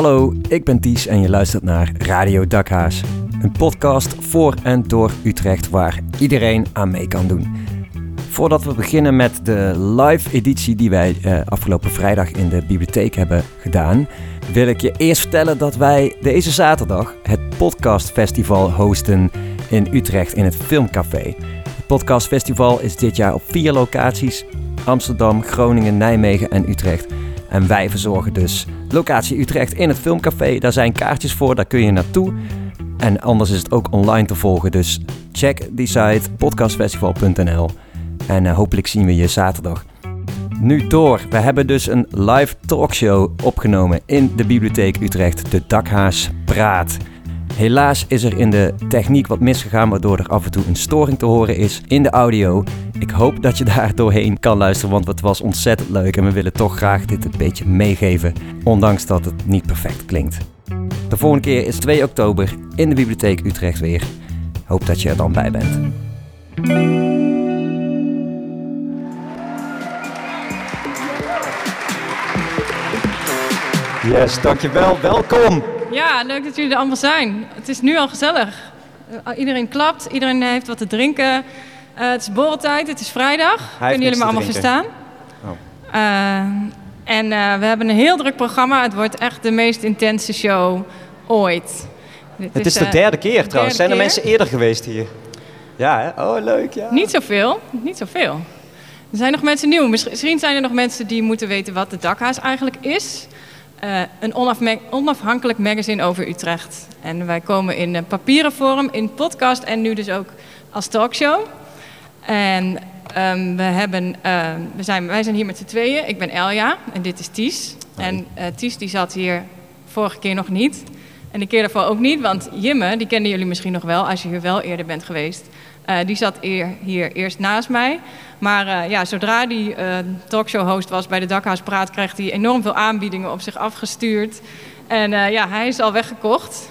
Hallo, ik ben Thies en je luistert naar Radio Dakhaas. Een podcast voor en door Utrecht waar iedereen aan mee kan doen. Voordat we beginnen met de live editie die wij afgelopen vrijdag in de bibliotheek hebben gedaan, wil ik je eerst vertellen dat wij deze zaterdag het podcastfestival hosten in Utrecht in het Filmcafé. Het podcastfestival is dit jaar op 4 locaties: Amsterdam, Groningen, Nijmegen en Utrecht. En wij verzorgen dus locatie Utrecht in het Filmcafé. Daar zijn kaartjes voor, daar kun je naartoe. En anders is het ook online te volgen. Dus check die site podcastfestival.nl. En hopelijk zien we je zaterdag. Nu door. We hebben dus een live talkshow opgenomen in de bibliotheek Utrecht. De Dakhaas Praat. Helaas is er in de techniek wat misgegaan, waardoor er af en toe een storing te horen is in de audio. Ik hoop dat je daar doorheen kan luisteren, want het was ontzettend leuk en we willen toch graag dit een beetje meegeven, ondanks dat het niet perfect klinkt. De volgende keer is 2 oktober in de bibliotheek Utrecht weer. Hoop dat je er dan bij bent. Yes, dankjewel. Welkom. Ja, leuk dat jullie er allemaal zijn. Het is nu al gezellig. Iedereen klapt, iedereen heeft wat te drinken. Het is borreltijd, het is vrijdag. Kunnen jullie me allemaal verstaan? Oh. We hebben een heel druk programma. Het wordt echt de meest intense show ooit. Het is de derde keer trouwens. Zijn er mensen eerder geweest hier? Ja, hè? Oh leuk. Ja. Niet zoveel. Er zijn nog mensen nieuw. Misschien zijn er nog mensen die moeten weten wat de Dakhaas eigenlijk is. Een onafhankelijk magazine over Utrecht. En wij komen in papieren vorm, in podcast en nu dus ook als talkshow. En wij zijn hier met z'n tweeën. Ik ben Elja en dit is Thies. Hi. En Thies die zat hier vorige keer nog niet. En de keer daarvoor ook niet, want Jimme, die kenden jullie misschien nog wel als je hier wel eerder bent geweest. Die zat hier eerst naast mij. Maar zodra die talkshow-host was bij de Dakhaas Praat, kreeg hij enorm veel aanbiedingen op zich afgestuurd. En hij is al weggekocht.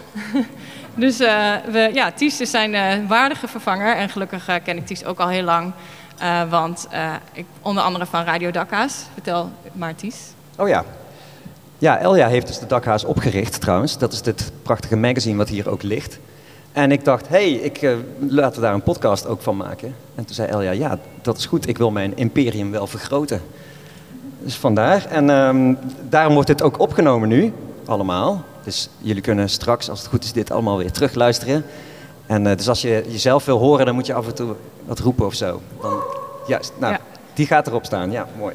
Dus Thies is zijn waardige vervanger. En gelukkig ken ik Thies ook al heel lang. Want ik onder andere van Radio Dakhaas. Vertel maar, Thies. Oh ja. Ja, Elja heeft dus de Dakhaas opgericht trouwens. Dat is dit prachtige magazine wat hier ook ligt. En ik dacht, laten we daar een podcast ook van maken. En toen zei Elja, ja, dat is goed. Ik wil mijn imperium wel vergroten. Dus vandaar. En daarom wordt dit ook opgenomen nu, allemaal. Dus jullie kunnen straks, als het goed is, dit allemaal weer terugluisteren. En dus als je jezelf wil horen, dan moet je af en toe wat roepen of zo. Dan, juist, nou, ja. Die gaat erop staan. Ja, mooi.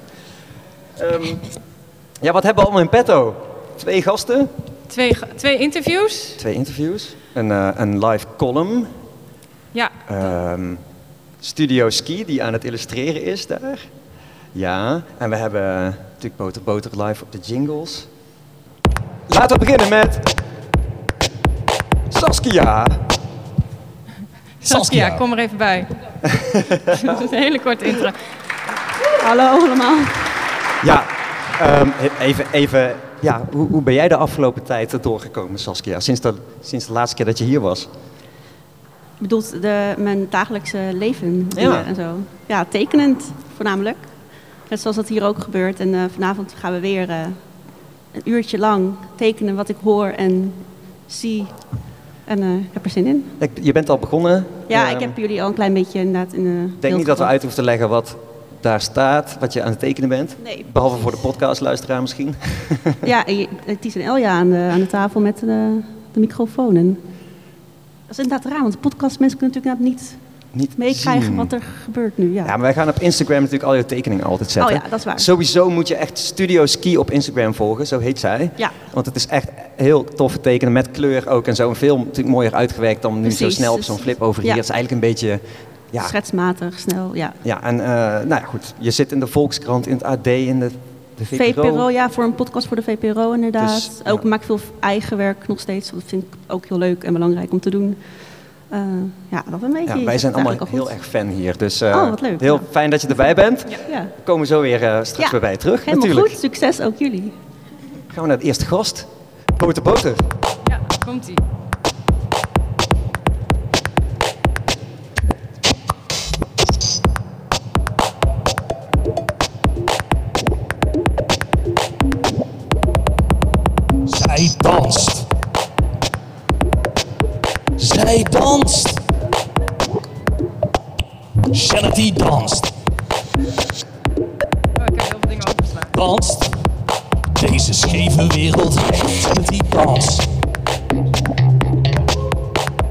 Wat hebben we allemaal in petto? 2 gasten. Twee interviews. Een live column. Ja. Studio Ski, die aan het illustreren is daar. Ja. En we hebben natuurlijk Peter Boter live op de jingles. Laten we beginnen met Saskia. Saskia, kom er even bij. Dat is een hele korte intro. Hallo allemaal. Ja, even. Ja, hoe ben jij de afgelopen tijd doorgekomen, Saskia? Sinds de laatste keer dat je hier was. Je bedoelt mijn dagelijkse leven en zo. Ja, tekenend voornamelijk. Net zoals dat hier ook gebeurt. En vanavond gaan we weer een uurtje lang tekenen wat ik hoor en zie. En ik heb er zin in. Je bent al begonnen. Ja, ik heb jullie al een klein beetje inderdaad in de Ik denk niet dat we uit hoeven te leggen wat daar staat, wat je aan het tekenen bent. Nee, behalve voor de podcastluisteraar misschien. Ja, Thies en Elja aan de tafel met de microfoon. En dat is inderdaad raar, want de podcastmensen kunnen natuurlijk niet meekrijgen wat er gebeurt nu. Ja, maar wij gaan op Instagram natuurlijk al je tekeningen altijd zetten. Oh ja, dat is waar. Sowieso moet je echt Studio Ski op Instagram volgen, zo heet zij. Ja. Want het is echt heel tof tekenen, met kleur ook en zo. En veel natuurlijk mooier uitgewerkt dan nu zo snel op zo'n flip over hier. Het is eigenlijk een beetje... Ja. Schetsmatig, snel, ja. Ja, en goed. Je zit in de Volkskrant, in het AD, in de VPRO. Ja, voor een podcast voor de VPRO inderdaad. Dus, ook maak veel eigen werk nog steeds. Dat vind ik ook heel leuk en belangrijk om te doen. Dat een beetje. Ja, wij zijn allemaal heel erg fan hier. Dus wat leuk, heel fijn dat je erbij bent. Ja. We komen zo weer straks weer bij je terug. Helemaal natuurlijk. Goed, succes ook jullie. Gaan we naar de eerste gast. Boter. Ja, komt-ie. danst. Zij danst. Sanity danst. Danst. Deze scheve wereld heeft Sanity danst.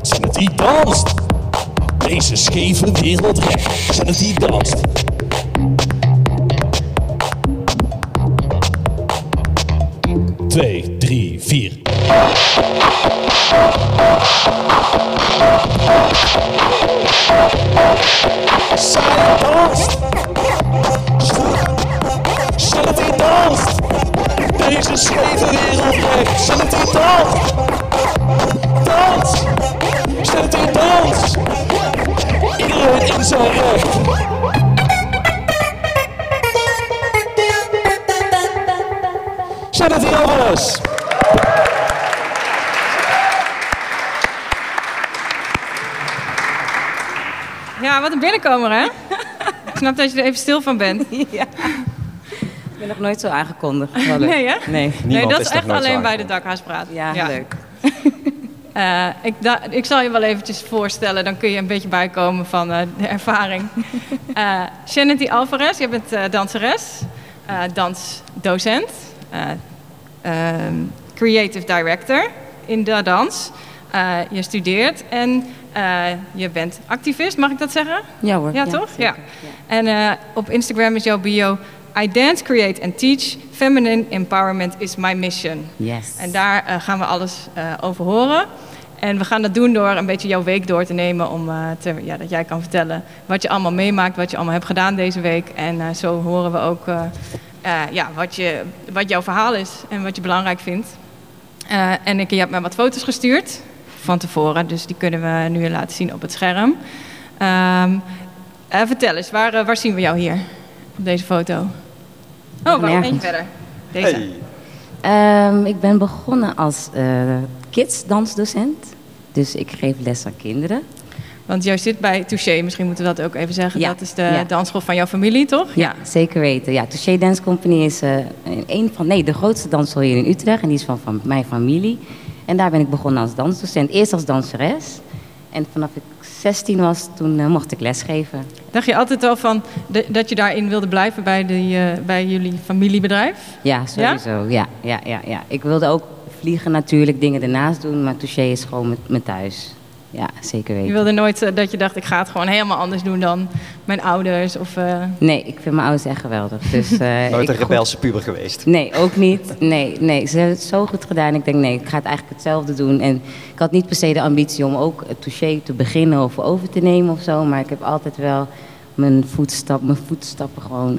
Sanity danst. Deze scheve wereld heeft Sanity danst. Twee, drie, vier. Sanity danst. Sanity danst. Deze scheve wereld heeft Sanity danst. Dans. Sanity dans. Iedereen in zijn recht. Zenat Alvarez. Ja, wat een binnenkomer, hè? Ik snap dat je er even stil van bent. Ja. Ik ben nog nooit zo aangekondigd. Nee, hè? Nee, dat is echt alleen bij de Dakhaas praten. Ja, ja, leuk. Ik zal je wel eventjes voorstellen, dan kun je een beetje bijkomen van de ervaring. Zenat Alvarez, jij bent danseres, dansdocent. Creative director in de dans. Je studeert en je bent activist, mag ik dat zeggen? Ja hoor. Ja, toch? Zeker, ja. En op Instagram is jouw bio... I dance, create and teach. Feminine empowerment is my mission. Yes. En daar gaan we alles over horen. En we gaan dat doen door een beetje jouw week door te nemen... om dat jij kan vertellen wat je allemaal meemaakt... wat je allemaal hebt gedaan deze week. En zo horen we ook... wat jouw verhaal is en wat je belangrijk vindt. Je hebt mij wat foto's gestuurd van tevoren, dus die kunnen we nu laten zien op het scherm. Vertel eens, waar zien we jou hier op deze foto? Oh, waar ben je verder? Deze. Hey. Ik ben begonnen als kidsdansdocent, dus ik geef les aan kinderen. Want jij zit bij Touché, misschien moeten we dat ook even zeggen. Ja, dat is de dansschool van jouw familie, toch? Ja, zeker weten. Ja, Touché Dance Company is de grootste dansschool hier in Utrecht. En die is van mijn familie. En daar ben ik begonnen als dansdocent. Eerst als danseres. En vanaf ik 16 was, toen mocht ik lesgeven. Dacht je altijd al van dat je daarin wilde blijven bij jullie familiebedrijf? Ja, sowieso. Ja. Ik wilde ook vliegen natuurlijk, dingen ernaast doen. Maar Touché is gewoon mijn thuis. Ja, zeker weten. Je wilde nooit dat je dacht, ik ga het gewoon helemaal anders doen dan mijn ouders? Of, Nee, ik vind mijn ouders echt geweldig. Dus, nooit een rebelse puber geweest? Nee, ook niet. Nee, ze hebben het zo goed gedaan. Ik denk, ik ga het eigenlijk hetzelfde doen. En ik had niet per se de ambitie om ook het Touché te beginnen of over te nemen of zo. Maar ik heb altijd wel mijn voetstappen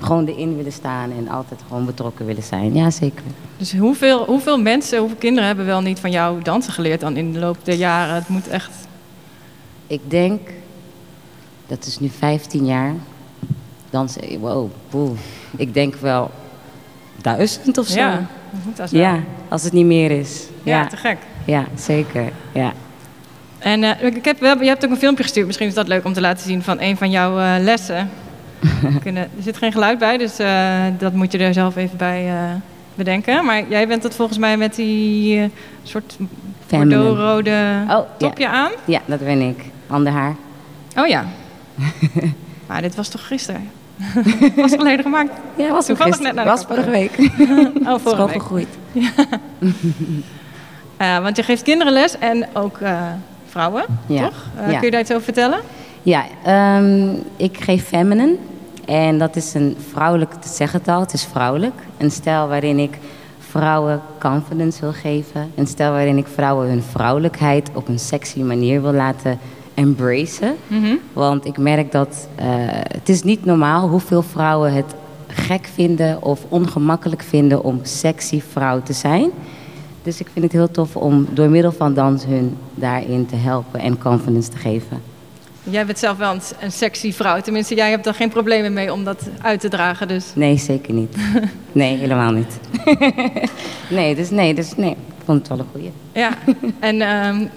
gewoon erin willen staan en altijd gewoon betrokken willen zijn. Ja, zeker. Dus hoeveel kinderen hebben wel niet van jou dansen geleerd dan in de loop der jaren? Het moet echt... Ik denk, dat is nu 15 jaar, dansen, ik denk wel 1000 of zo. Ja, dat wel. Ja, als het niet meer is. Ja, te gek. Ja, zeker, ja. En je hebt ook een filmpje gestuurd, misschien is dat leuk om te laten zien van een van jouw lessen. Er zit geen geluid bij, dus dat moet je er zelf even bij bedenken. Maar jij bent dat volgens mij met die soort... bordeaux-rode topje aan? Ja, dat ben ik. Ander haar. Oh ja. Maar dit was toch gisteren? Was het geleden gemaakt? Ja, was het gisteren. Dat was vorige week. Het is gewoon gegroeid. Ja. Want je geeft kinderen les en ook vrouwen, toch? Kun je daar iets over vertellen? Ja, ik geef feminine. En dat is een vrouwelijk zeggetal. Het is vrouwelijk. Een stijl waarin ik... vrouwen confidence wil geven. Een stijl waarin ik vrouwen hun vrouwelijkheid op een sexy manier wil laten embracen. Mm-hmm. Want ik merk dat het is niet normaal hoeveel vrouwen het gek vinden of ongemakkelijk vinden om sexy vrouw te zijn. Dus ik vind het heel tof om door middel van dans hun daarin te helpen en confidence te geven. Jij bent zelf wel een sexy vrouw. Tenminste, jij hebt er geen problemen mee om dat uit te dragen. Dus. Nee, zeker niet. Nee, helemaal niet. Nee. Ik vond het wel een goeie. Ja, en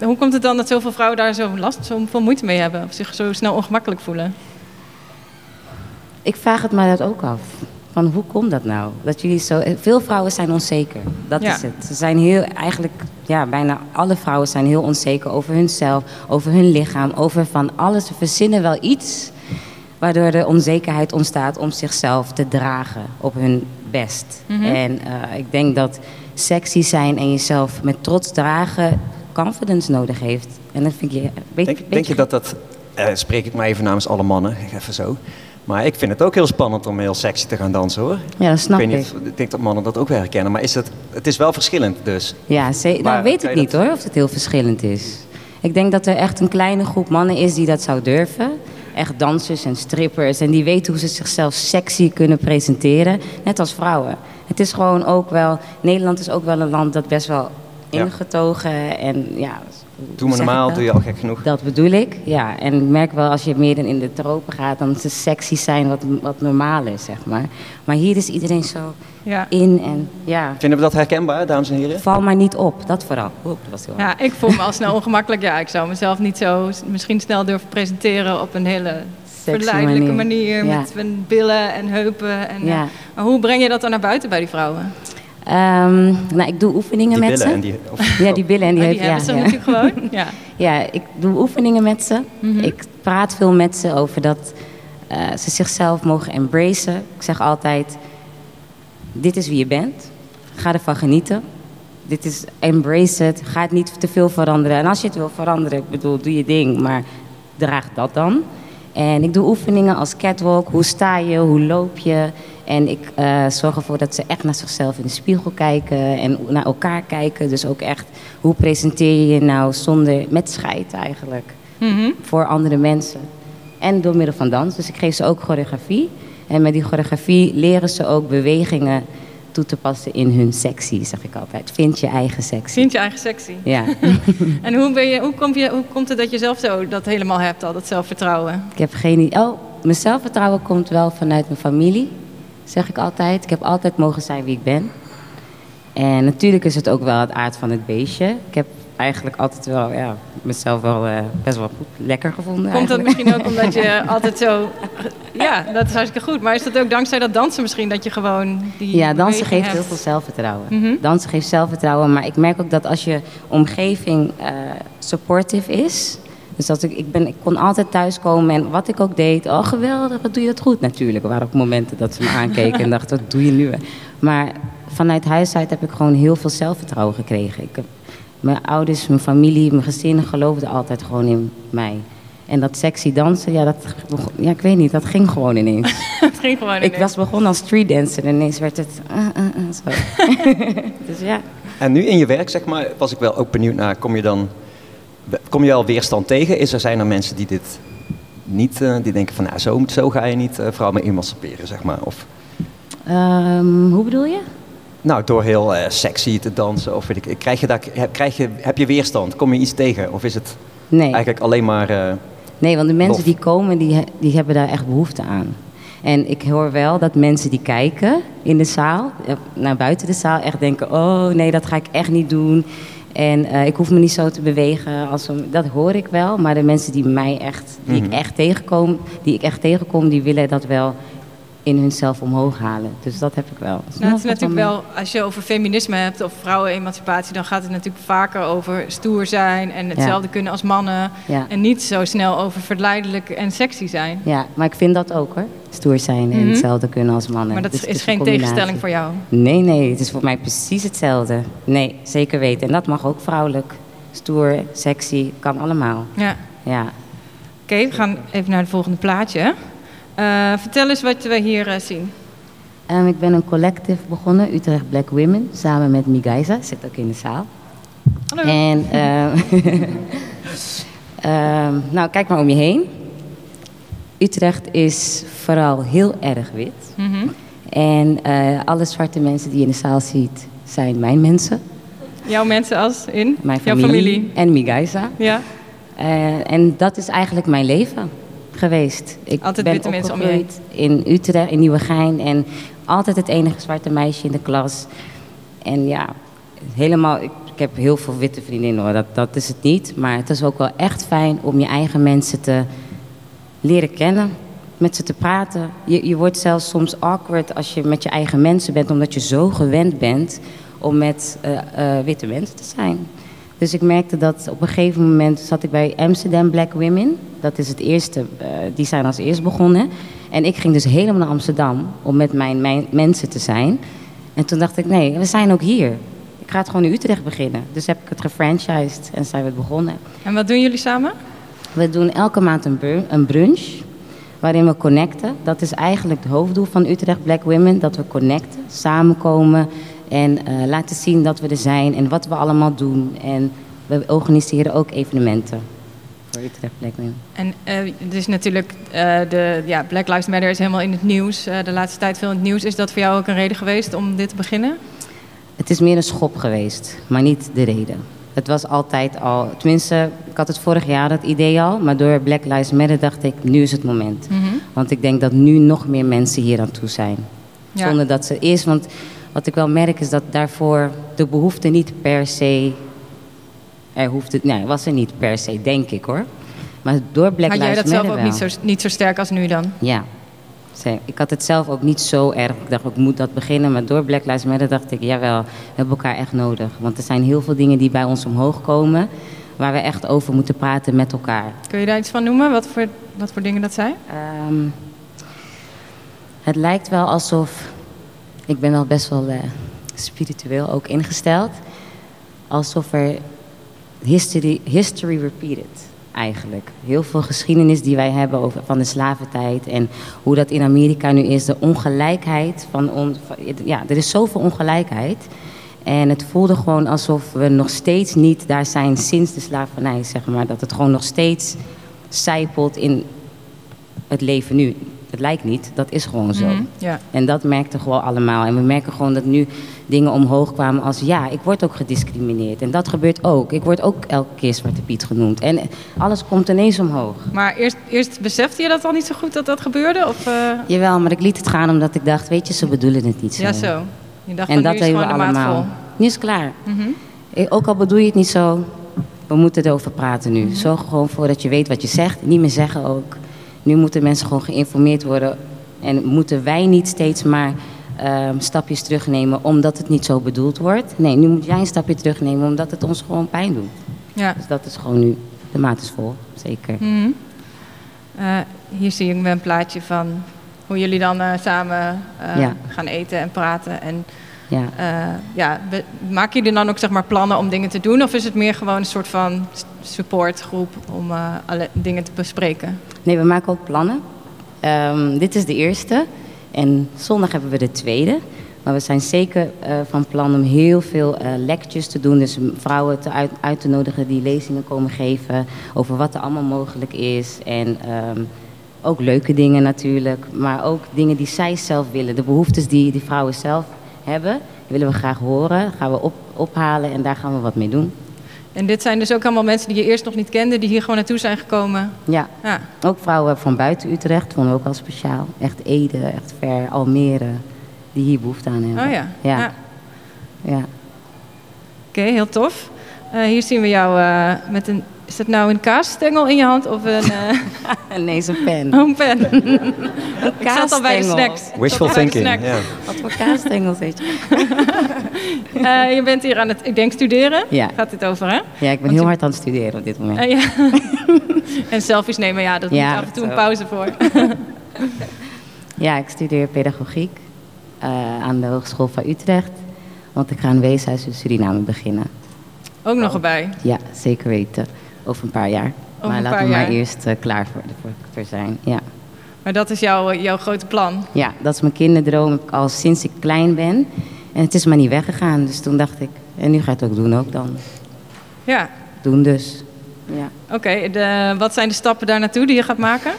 hoe komt het dan dat zoveel vrouwen daar zoveel moeite mee hebben? Of zich zo snel ongemakkelijk voelen? Ik vraag het mij dat ook af. van hoe komt dat nou? Dat jullie zo... Veel vrouwen zijn onzeker. Dat is het. Ze zijn heel... Eigenlijk, ja, bijna alle vrouwen zijn heel onzeker over hunzelf, over hun lichaam, over van alles. Ze verzinnen wel iets waardoor de onzekerheid ontstaat om zichzelf te dragen op hun best. Mm-hmm. En ik denk dat sexy zijn en jezelf met trots dragen confidence nodig heeft. En dat vind ik... Denk je dat dat... spreek ik maar even namens alle mannen, even zo. Maar ik vind het ook heel spannend om heel sexy te gaan dansen, hoor. Ja, dat snap ik. Ik denk dat mannen dat ook wel herkennen. Maar is dat, het is wel verschillend dus. Ja, nou weet ik niet hoor, of het heel verschillend is. Ik denk dat er echt een kleine groep mannen is die dat zou durven. Echt dansers en strippers. En die weten hoe ze zichzelf sexy kunnen presenteren. Net als vrouwen. Het is gewoon ook wel... Nederland is ook wel een land dat best wel ingetogen en ja... Doe maar normaal, doe je al gek genoeg. Dat bedoel ik, ja. En ik merk wel, als je meer in de tropen gaat... dan is sexy zijn wat normaal is, zeg maar. Maar hier is iedereen zo in en ja. Vinden we dat herkenbaar, dames en heren? Val maar niet op, dat vooral. Oep, dat was heel hard. Ja, ik voel me al snel ongemakkelijk. Ja, ik zou mezelf niet zo misschien snel durven presenteren... op een hele sexy verleidelijke manier. Ja. Met billen en heupen. En, maar hoe breng je dat dan naar buiten bij die vrouwen? Nou, ik doe oefeningen met ze. Die billen en die heupen. Die hebben ze natuurlijk gewoon. Ja. Ja, ik doe oefeningen met ze. Mm-hmm. Ik praat veel met ze over dat ze zichzelf mogen embracen. Ik zeg altijd, dit is wie je bent. Ga ervan genieten. Dit is embrace het. Ga het niet te veel veranderen. En als je het wil veranderen, ik bedoel, doe je ding. Maar draag dat dan. En ik doe oefeningen als catwalk. Hoe sta je? Hoe loop je? En ik zorg ervoor dat ze echt naar zichzelf in de spiegel kijken en naar elkaar kijken. Dus ook echt, hoe presenteer je je nou met scheid eigenlijk, voor andere mensen. En door middel van dans. Dus ik geef ze ook choreografie. En met die choreografie leren ze ook bewegingen toe te passen in hun sexy, zeg ik altijd. Vind je eigen sexy. Vind je eigen sexy. Ja. En hoe komt het dat je zelf zo dat helemaal hebt, al dat zelfvertrouwen? Ik heb geen idee. Mijn zelfvertrouwen komt wel vanuit mijn familie. Zeg ik altijd. Ik heb altijd mogen zijn wie ik ben. En natuurlijk is het ook wel het aard van het beestje. Ik heb eigenlijk altijd wel mezelf wel best wel goed, lekker gevonden. Komt dat misschien ook omdat je altijd zo... Ja, dat is hartstikke goed. Maar is dat ook dankzij dat dansen misschien dat je gewoon die... Ja, dansen geeft heel veel zelfvertrouwen. Mm-hmm. Dansen geeft zelfvertrouwen. Maar ik merk ook dat als je omgeving supportive is... Dus dat ik kon altijd thuiskomen en wat ik ook deed... Oh, geweldig, wat doe je dat goed natuurlijk. Er waren ook momenten dat ze me aankeken en dachten, wat doe je nu? Maar vanuit huis uit heb ik gewoon heel veel zelfvertrouwen gekregen. Mijn ouders, mijn familie, mijn gezin geloofden altijd gewoon in mij. En dat sexy dansen, ik weet niet, dat ging gewoon ineens. Het ging gewoon ineens. Ik was begonnen als streetdancer en ineens werd het... zo. Dus ja. En nu in je werk, zeg maar, was ik wel ook benieuwd naar... Kom je al weerstand tegen? Zijn er mensen die dit niet... die denken van, zo ga je niet vrouwen emanciperen, zeg maar? Of... hoe bedoel je? Nou, door heel sexy te dansen. Of weet ik, heb je weerstand? Kom je iets tegen? Of is het eigenlijk alleen maar... nee, want de mensen die komen, die hebben daar echt behoefte aan. En ik hoor wel dat mensen die kijken in de zaal... naar buiten de zaal echt denken... oh nee, dat ga ik echt niet doen... En ik hoef me niet zo te bewegen. Dat hoor ik wel. Maar de mensen die ik echt tegenkom, die willen dat wel in hunzelf omhoog halen. Dus dat heb ik wel. Het is natuurlijk wel, als je over feminisme hebt of vrouwenemancipatie, dan gaat het natuurlijk vaker over stoer zijn en hetzelfde kunnen als mannen. Ja. En niet zo snel over verleidelijk en sexy zijn. Ja, maar ik vind dat ook hoor. Stoer zijn en hetzelfde kunnen als mannen. Maar dat dus is geen tegenstelling voor jou? Nee, het is voor mij precies hetzelfde. Nee, zeker weten. En dat mag ook vrouwelijk. Stoer, sexy, kan allemaal. Ja. Oké, we gaan even naar het volgende plaatje. Vertel eens wat we hier zien. Ik ben een collectief begonnen, Utrecht Black Women, samen met Migajza, zit ook in de zaal. Hallo. En nou, kijk maar om je heen. Utrecht is vooral heel erg wit. Mm-hmm. En alle zwarte mensen die je in de zaal ziet, zijn mijn mensen. Jouw mensen als in? Mijn familie. En Migajza. Ja. En dat is eigenlijk mijn leven geweest. Ik altijd ben opgegroeid in Utrecht, in Nieuwegein en altijd het enige zwarte meisje in de klas. En ja, helemaal, ik heb heel veel witte vriendinnen hoor, dat is het niet. Maar het is ook wel echt fijn om je eigen mensen te leren kennen. met ze te praten. Je wordt zelfs soms awkward als je met je eigen mensen bent, omdat je zo gewend bent om met witte mensen te zijn. Dus ik merkte dat op een gegeven moment zat ik bij Amsterdam Black Women. Dat is het eerste, die zijn als eerst begonnen. En ik ging dus helemaal naar Amsterdam om met mijn mensen te zijn. En toen dacht ik, nee, we zijn ook hier. Ik ga het gewoon in Utrecht beginnen. Dus heb ik het gefranchised en zijn we het begonnen. En wat doen jullie samen? We doen elke maand een brunch waarin we connecten. Dat is eigenlijk het hoofddoel van Utrecht Black Women. Dat we connecten, samenkomen en laten zien dat we er zijn en wat we allemaal doen. En we organiseren ook evenementen voor Utrecht Black Women. En dus natuurlijk, Black Lives Matter is helemaal in het nieuws. De laatste tijd veel in het nieuws. Is dat voor jou ook een reden geweest om dit te beginnen? Het is meer een schop geweest, maar niet de reden. Het was altijd al, tenminste, ik had het vorig jaar het idee al, maar door Black Lives Matter dacht ik, nu is het moment. Mm-hmm. Want ik denk dat nu nog meer mensen hier aan toe zijn. Ja. Zonder dat ze eerst, want wat ik wel merk is dat daarvoor de behoefte niet per se, was er niet per se, denk ik hoor. Maar door Black Lives Matter wel. Had jij dat zelf ook niet zo sterk als nu dan? Ja. Ik had het zelf ook niet zo erg. Ik dacht, ik moet dat beginnen. Maar door Black Lives Matter dacht ik, jawel, we hebben elkaar echt nodig. Want er zijn heel veel dingen die bij ons omhoog komen, waar we echt over moeten praten met elkaar. Kun je daar iets van noemen? Wat voor dingen dat zijn? Het lijkt wel alsof, ik ben al best wel spiritueel ook ingesteld, alsof er history repeated. Eigenlijk. Heel veel geschiedenis die wij hebben over, van de slaventijd en hoe dat in Amerika nu is, de ongelijkheid. Er is zoveel ongelijkheid. En het voelde gewoon alsof we nog steeds niet daar zijn sinds de slavernij, zeg maar. Dat het gewoon nog steeds sijpelt in het leven nu. Het lijkt niet, dat is gewoon zo. Mm-hmm, ja. En dat merkten gewoon allemaal. En we merken gewoon dat nu dingen omhoog kwamen als, ja, ik word ook gediscrimineerd. En dat gebeurt ook. Ik word ook elke keer Zwarte Piet genoemd. En alles komt ineens omhoog. Maar eerst besefte je dat al niet zo goed dat dat gebeurde? Of, Jawel, maar ik liet het gaan omdat ik dacht, weet je, ze bedoelen het niet zo. Ja, zo. Je dacht, en dat nu is gewoon de maat vol. Nu is het klaar. Mm-hmm. Ook al bedoel je het niet zo, we moeten erover praten nu. Mm-hmm. Zorg er gewoon voor dat je weet wat je zegt. Niet meer zeggen ook. Nu moeten mensen gewoon geïnformeerd worden en moeten wij niet steeds maar stapjes terugnemen omdat het niet zo bedoeld wordt. Nee, nu moet jij een stapje terugnemen omdat het ons gewoon pijn doet. Ja. Dus dat is gewoon nu, de maat is vol, zeker. Mm-hmm. Hier zie ik een plaatje van hoe jullie dan samen gaan eten en praten. En, maken jullie dan ook zeg maar plannen om dingen te doen of is het meer gewoon een soort van supportgroep om alle dingen te bespreken? Nee, we maken ook plannen. Dit is de eerste. En zondag hebben we de tweede. Maar we zijn zeker van plan om heel veel lectures te doen. Dus vrouwen uit te nodigen die lezingen komen geven. Over wat er allemaal mogelijk is. En ook leuke dingen natuurlijk. Maar ook dingen die zij zelf willen. De behoeftes die die vrouwen zelf hebben. Willen we graag horen. Dat gaan we ophalen en daar gaan we wat mee doen. En dit zijn dus ook allemaal mensen die je eerst nog niet kende, die hier gewoon naartoe zijn gekomen. Ja, ja. Ook vrouwen van buiten Utrecht vonden we ook wel speciaal. Echt Ede, echt ver, Almere, die hier behoefte aan hebben. Oh ja. Ja. Oké, heel tof. Hier zien we jou met een... Is dat nou een kaasstengel in je hand of een... Nee, zo'n pen. Oh, een pen. Een kaasstengel. Ik zat al bij de snacks. Wishful thinking, ja. Yeah. Wat voor kaasstengels heet je? Je bent hier aan het, ik denk, studeren. Ja. Gaat dit over, hè? Ja, ik ben heel hard aan het studeren op dit moment. En selfies nemen, dat moet af en toe een pauze voor. Ik studeer pedagogiek aan de Hogeschool van Utrecht. Want ik ga een weeshuis in Suriname beginnen. Ook nog erbij? Ja, zeker weten. Over een paar jaar. Maar laten we maar eerst klaar voor zijn. Ja. Maar dat is jouw grote plan? Ja, dat is mijn kinderdroom al sinds ik klein ben. En het is maar niet weggegaan. Dus toen dacht ik, en nu ga ik het ook doen ook dan. Ja. Doen dus. Ja. Oké, wat zijn de stappen daar naartoe die je gaat maken?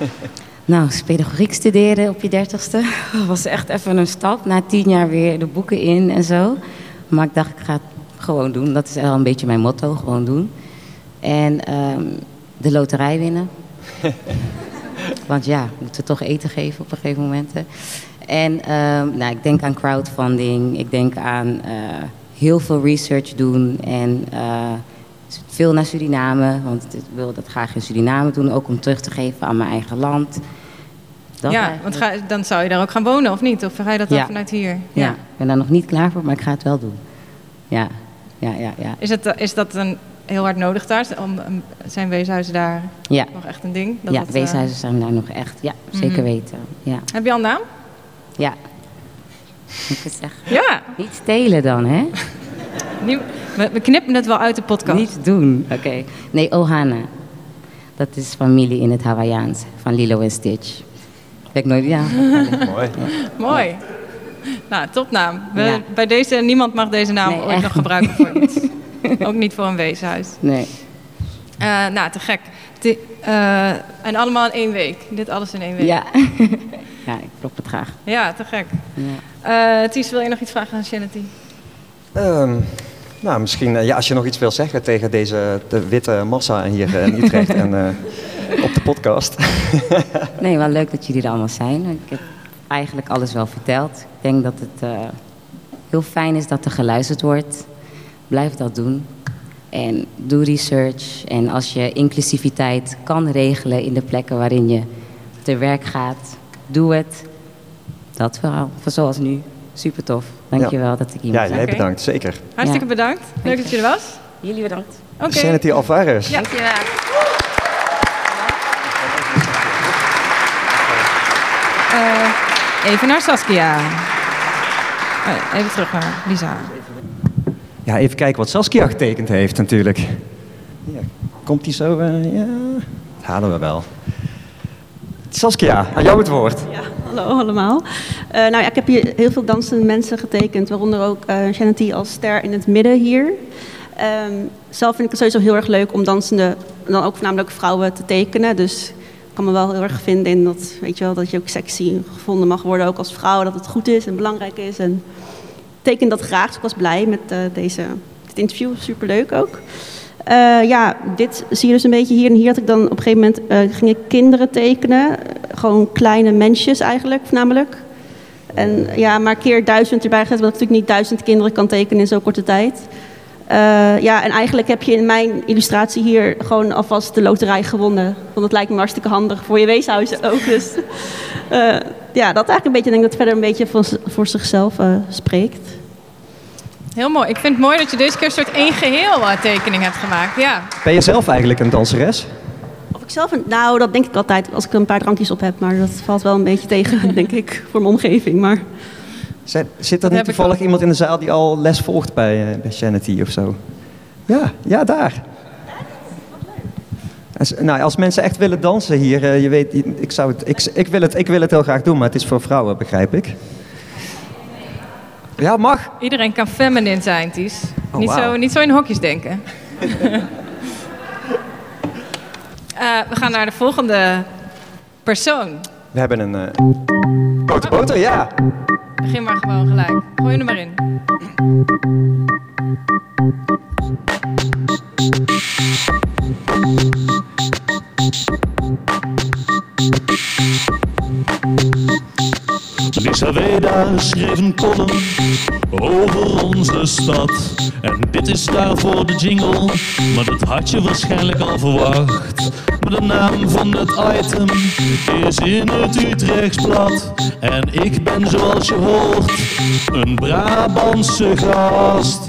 Pedagogiek studeren op je 30ste. Dat was echt even een stap. Na 10 jaar weer de boeken in en zo. Maar ik dacht, ik ga het gewoon doen. Dat is al een beetje mijn motto, gewoon doen. En de loterij winnen. Want moeten we toch eten geven op een gegeven moment. Hè. En ik denk aan crowdfunding. Ik denk aan heel veel research doen. En veel naar Suriname. Want ik wil dat graag in Suriname doen. Ook om terug te geven aan mijn eigen land. Dat ja, want dan zou je daar ook gaan wonen of niet? Of ga je dat dan vanuit hier? Ja, ik ben daar nog niet klaar voor, maar ik ga het wel doen. Ja. Is dat een heel hard nodig daar? Zijn weeshuizen daar nog echt een ding? Weeshuizen zijn daar nog echt. Ja, zeker weten. Ja. Heb je al een naam? Ja. Moet ik het zeggen? Ja. Niet stelen dan, hè? We knippen het wel uit de podcast. Niet doen, oké. Nee, Ohana. Dat is familie in het Hawaiiaans van Lilo en Stitch. Ik nooit, mooi. Ja. Mooi. Nou, topnaam. Bij deze, niemand mag deze naam ooit nog gebruiken voor iets. Ook niet voor een weeshuis. Nee. Te gek. En allemaal in 1 week. Dit alles in 1 week. Ja. Ja, ik prop het graag. Ja, te gek. Ja. Thies, wil je nog iets vragen aan Shanity? Misschien als je nog iets wil zeggen tegen de witte massa hier in Utrecht en op de podcast. Nee, wel leuk dat jullie er allemaal zijn. Ik heb eigenlijk alles wel verteld. Ik denk dat het heel fijn is dat er geluisterd wordt. Blijf dat doen. En doe research. En als je inclusiviteit kan regelen in de plekken waarin je te werk gaat, doe het. Dat verhaal, zoals nu. Super tof. Dankjewel dat ik hier was. Ja, jij bedankt. Zeker. Hartstikke bedankt. Leuk dat je er was. Jullie bedankt. Okay. Zenat Alvarez. Ja. Dankjewel. Even naar Saskia. Even terug naar Lisa. Ja, even kijken wat Saskia getekend heeft natuurlijk. Ja, komt die zo? Ja, dat halen we wel. Saskia, aan jou het woord. Ja, hallo allemaal. Ik heb hier heel veel dansende mensen getekend, waaronder ook Zenat als ster in het midden hier. Zelf vind ik het sowieso heel erg leuk om dansende, dan ook voornamelijk vrouwen, te tekenen. Dus ik kan me wel heel erg vinden in dat, weet je wel, dat je ook sexy gevonden mag worden, ook als vrouw, dat het goed is en belangrijk is. En ik teken dat graag, dus ik was blij met dit interview, superleuk ook. Dit zie je dus een beetje hier. En hier had ik dan op een gegeven moment ging ik kinderen tekenen. Gewoon kleine mensjes eigenlijk, voornamelijk. En ja, maar keer 1000 erbij gezet, omdat ik natuurlijk niet 1000 kinderen kan tekenen in zo'n korte tijd. En eigenlijk heb je in mijn illustratie hier gewoon alvast de loterij gewonnen. Want dat lijkt me hartstikke handig voor je weeshuizen ook. Dus dat eigenlijk een beetje, denk ik, dat verder een beetje voor zichzelf spreekt. Heel mooi. Ik vind het mooi dat je deze keer een soort één geheel tekening hebt gemaakt. Ja. Ben je zelf eigenlijk een danseres? Of ik zelf? Dat denk ik altijd als ik een paar drankjes op heb. Maar dat valt wel een beetje tegen, denk ik, voor mijn omgeving. Maar zit er niet toevallig iemand in de zaal die al les volgt bij Zenat of zo? Ja, daar. Als mensen echt willen dansen hier, je weet, ik wil het heel graag doen, maar het is voor vrouwen, begrijp ik. Ja, mag. Iedereen kan feminine zijn, Thies. Oh, niet zo in hokjes denken. We gaan naar de volgende persoon. We hebben een... Boter, ja. Begin maar gewoon gelijk. Gooi hem er maar in. Lisa Weeda schreef een column over onze stad. En dit is daarvoor de jingle, maar dat had je waarschijnlijk al verwacht. Maar de naam van het item is in het Utrechtsblad. En ik ben, zoals je hoort, een Brabantse gast.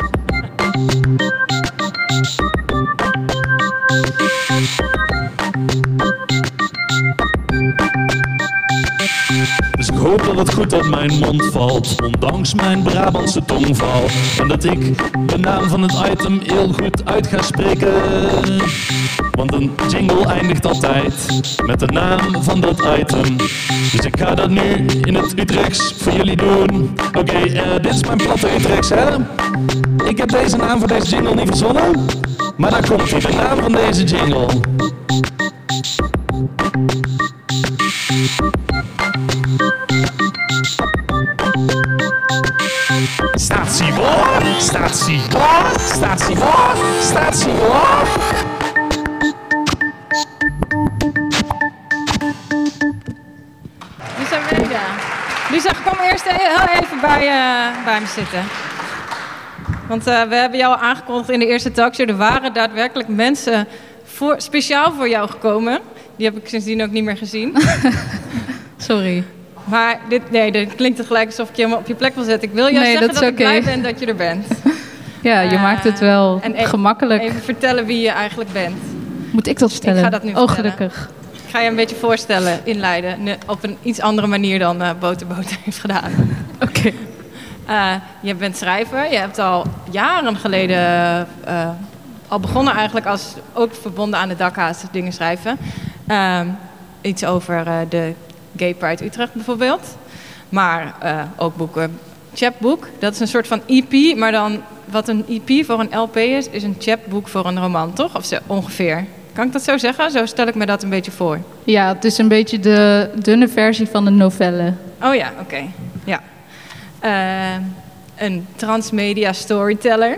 Ik hoop dat het goed uit mijn mond valt, ondanks mijn Brabantse tongval. En dat ik de naam van het item heel goed uit ga spreken. Want een jingle eindigt altijd met de naam van dat item. Dus ik ga dat nu in het Utrechts voor jullie doen. Oké, dit is mijn platte Utrechts, hè? Ik heb deze naam voor deze jingle niet verzonnen. Maar daar komt hij, de naam van deze jingle. Staat-ie voor. Lisa Weeda. Lisa, kom eerst heel even bij me zitten. Want we hebben jou aangekondigd in de eerste talkshow. Er waren daadwerkelijk mensen speciaal voor jou gekomen. Die heb ik sindsdien ook niet meer gezien. Sorry. Maar dit klinkt het gelijk alsof ik je helemaal op je plek wil zetten. Ik wil juist zeggen dat ik blij ben dat je er bent. Ja, je maakt het wel gemakkelijk. Even vertellen wie je eigenlijk bent. Moet ik dat vertellen? Ik ga dat nu vertellen. Oh, gelukkig. Ik ga je een beetje voorstellen, inleiden. Op een iets andere manier dan Boter heeft gedaan. Oké. Je bent schrijver. Je hebt al jaren geleden... al begonnen eigenlijk als... ook verbonden aan de Dakhaas dingen schrijven. Iets over de Gay Pride Utrecht bijvoorbeeld. Maar ook boeken. Chapbook, dat is een soort van EP. Maar dan wat een EP voor een LP is... is een chapbook voor een roman, toch? Of ongeveer. Kan ik dat zo zeggen? Zo stel ik me dat een beetje voor. Ja, het is een beetje de dunne versie van een novelle. Oh ja, oké. Ja. Een transmedia storyteller.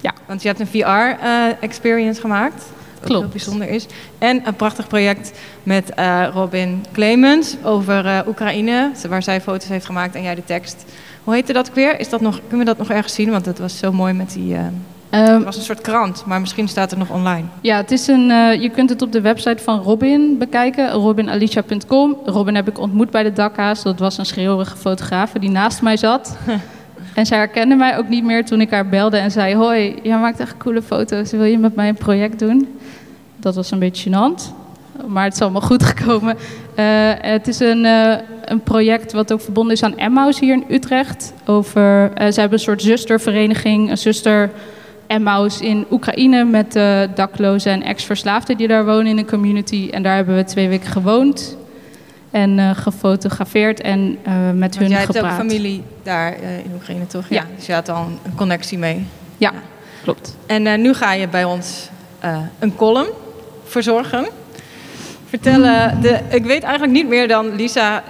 Ja. Want je hebt een VR-experience gemaakt. Klopt. Wat heel bijzonder is. En een prachtig project met Robin Clemens over Oekraïne. Waar zij foto's heeft gemaakt en jij de tekst. Hoe heette dat ook weer? Kunnen we dat nog ergens zien? Want dat was zo mooi met die... het was een soort krant, maar misschien staat het nog online. Ja, het is je kunt het op de website van Robin bekijken. robinalicia.com. Robin heb ik ontmoet bij de Dakhaas. Dat was een schreeuwerige fotograaf die naast mij zat. En zij herkende mij ook niet meer toen ik haar belde en zei... Hoi, jij maakt echt coole foto's. Wil je met mij een project doen? Dat was een beetje gênant. Maar het is allemaal goed gekomen. Het is een project wat ook verbonden is aan Emmaus hier in Utrecht. Ze hebben een soort zustervereniging, een zuster... Emmaus in Oekraïne met daklozen en ex-verslaafden die daar wonen in een community. En daar hebben we 2 weken gewoond en gefotografeerd en met hun gepraat. Jij hebt ook familie daar in Oekraïne, toch? Ja. Dus je had al een connectie mee. Ja, klopt. En nu ga je bij ons een column verzorgen. Vertellen. Ik weet eigenlijk niet meer dan Lisa.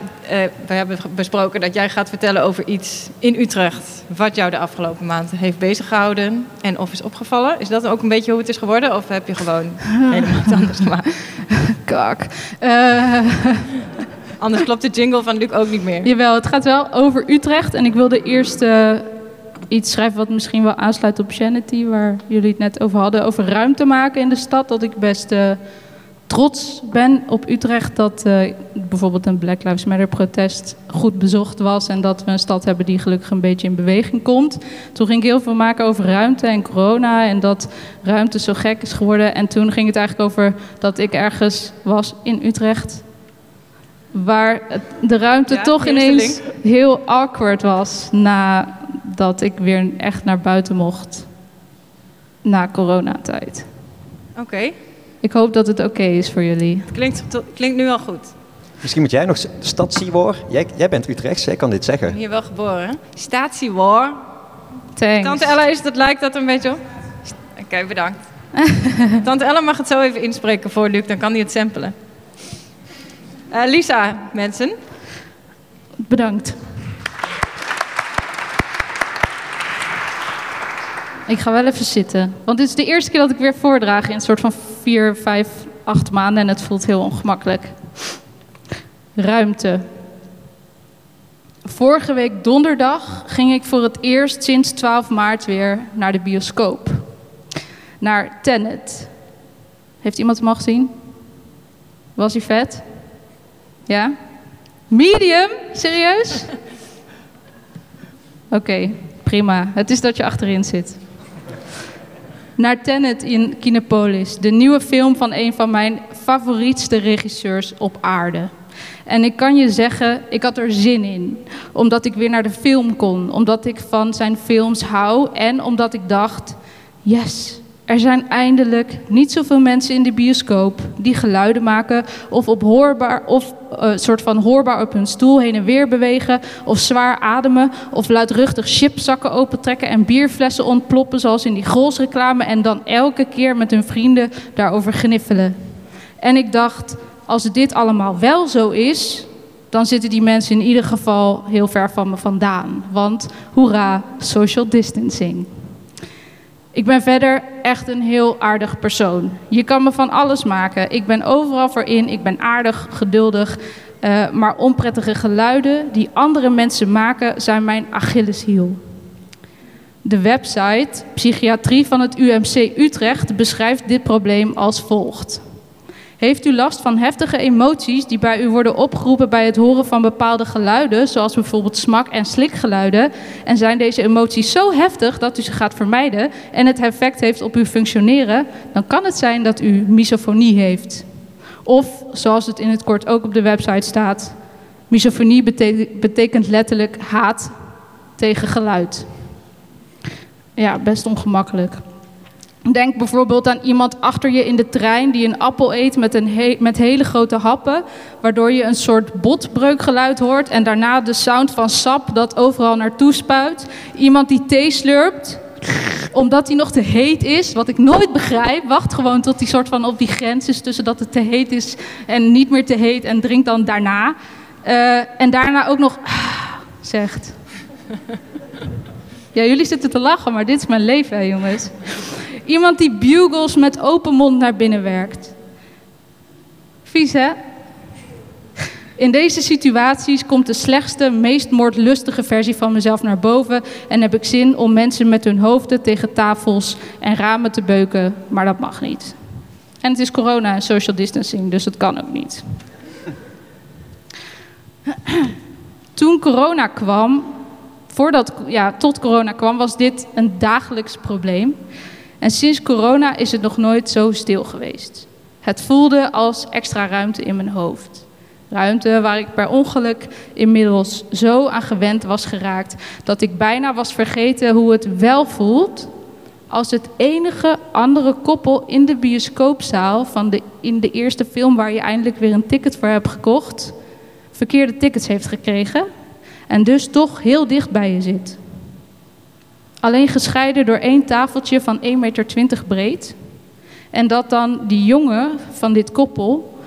We hebben besproken dat jij gaat vertellen over iets in Utrecht. Wat jou de afgelopen maand heeft bezig gehouden. En of is opgevallen. Is dat ook een beetje hoe het is geworden? Of heb je gewoon helemaal iets anders gemaakt? Kak. Anders klopt de jingle van Luc ook niet meer. Jawel, het gaat wel over Utrecht. En ik wilde eerst iets schrijven wat misschien wel aansluit op Sanity. Waar jullie het net over hadden. Over ruimte maken in de stad. Dat ik best... trots ben op Utrecht dat bijvoorbeeld een Black Lives Matter protest goed bezocht was. En dat we een stad hebben die gelukkig een beetje in beweging komt. Toen ging ik heel veel maken over ruimte en corona. En dat ruimte zo gek is geworden. En toen ging het eigenlijk over dat ik ergens was in Utrecht. Waar de ruimte toch ineens heel awkward was. Nadat ik weer echt naar buiten mocht. Na coronatijd. Oké. Ik hoop dat het oké is voor jullie. Het klinkt nu al goed. Misschien moet jij nog stadsiewoor. Jij bent Utrechts, jij kan dit zeggen. Ik ben hier wel geboren. Stadsiewoor. Thanks. Tante Ella, dat lijkt dat een beetje op? Oké, bedankt. Tante Ella mag het zo even inspreken voor Luc, dan kan hij het samplen. Lisa, mensen. Bedankt. Ik ga wel even zitten. Want dit is de eerste keer dat ik weer voordraag in een soort van 4, 5, 8 maanden. En het voelt heel ongemakkelijk. Ruimte. Vorige week donderdag ging ik voor het eerst sinds 12 maart weer naar de bioscoop. Naar Tenet. Heeft iemand hem al gezien? Was hij vet? Ja? Medium? Serieus? Oké, prima. Het is dat je achterin zit. Naar Tenet in Kinepolis, de nieuwe film van een van mijn favorietste regisseurs op aarde. En ik kan je zeggen, ik had er zin in. Omdat ik weer naar de film kon. Omdat ik van zijn films hou. En omdat ik dacht, yes, er zijn eindelijk niet zoveel mensen in de bioscoop die geluiden maken. Of hoorbaar op hun stoel heen en weer bewegen. Of zwaar ademen. Of luidruchtig chipszakken opentrekken en bierflessen ontploppen zoals in die Grolsreclame. En dan elke keer met hun vrienden daarover gniffelen. En ik dacht, als dit allemaal wel zo is, dan zitten die mensen in ieder geval heel ver van me vandaan. Want hoera, social distancing. Ik ben verder echt een heel aardig persoon. Je kan me van alles maken. Ik ben overal voor in. Ik ben aardig, geduldig. Maar onprettige geluiden die andere mensen maken zijn mijn Achilleshiel. De website Psychiatrie van het UMC Utrecht beschrijft dit probleem als volgt. Heeft u last van heftige emoties die bij u worden opgeroepen bij het horen van bepaalde geluiden, zoals bijvoorbeeld smak- en slikgeluiden, en zijn deze emoties zo heftig dat u ze gaat vermijden en het effect heeft op uw functioneren, dan kan het zijn dat u misofonie heeft. Of, zoals het in het kort ook op de website staat, misofonie betekent letterlijk haat tegen geluid. Ja, best ongemakkelijk. Denk bijvoorbeeld aan iemand achter je in de trein die een appel eet met hele grote happen, waardoor je een soort botbreukgeluid hoort en daarna de sound van sap dat overal naartoe spuit. Iemand die thee slurpt, omdat hij nog te heet is, wat ik nooit begrijp. Wacht gewoon tot die soort van op die grens is tussen dat het te heet is en niet meer te heet en drink dan daarna. En daarna ook nog zegt. Ja, jullie zitten te lachen, maar dit is mijn leven, hè, jongens. Iemand die bugles met open mond naar binnen werkt. Vies, hè? In deze situaties komt de slechtste, meest moordlustige versie van mezelf naar boven en heb ik zin om mensen met hun hoofden tegen tafels en ramen te beuken, maar dat mag niet. En het is corona en social distancing, dus dat kan ook niet. Toen corona kwam, tot corona kwam, was dit een dagelijks probleem. En sinds corona is het nog nooit zo stil geweest. Het voelde als extra ruimte in mijn hoofd. Ruimte waar ik per ongeluk inmiddels zo aan gewend was geraakt dat ik bijna was vergeten hoe het wel voelt als het enige andere koppel in de bioscoopzaal in de eerste film waar je eindelijk weer een ticket voor hebt gekocht, verkeerde tickets heeft gekregen en dus toch heel dicht bij je zit. Alleen gescheiden door één tafeltje van 1,20 meter breed. En dat dan die jongen van dit koppel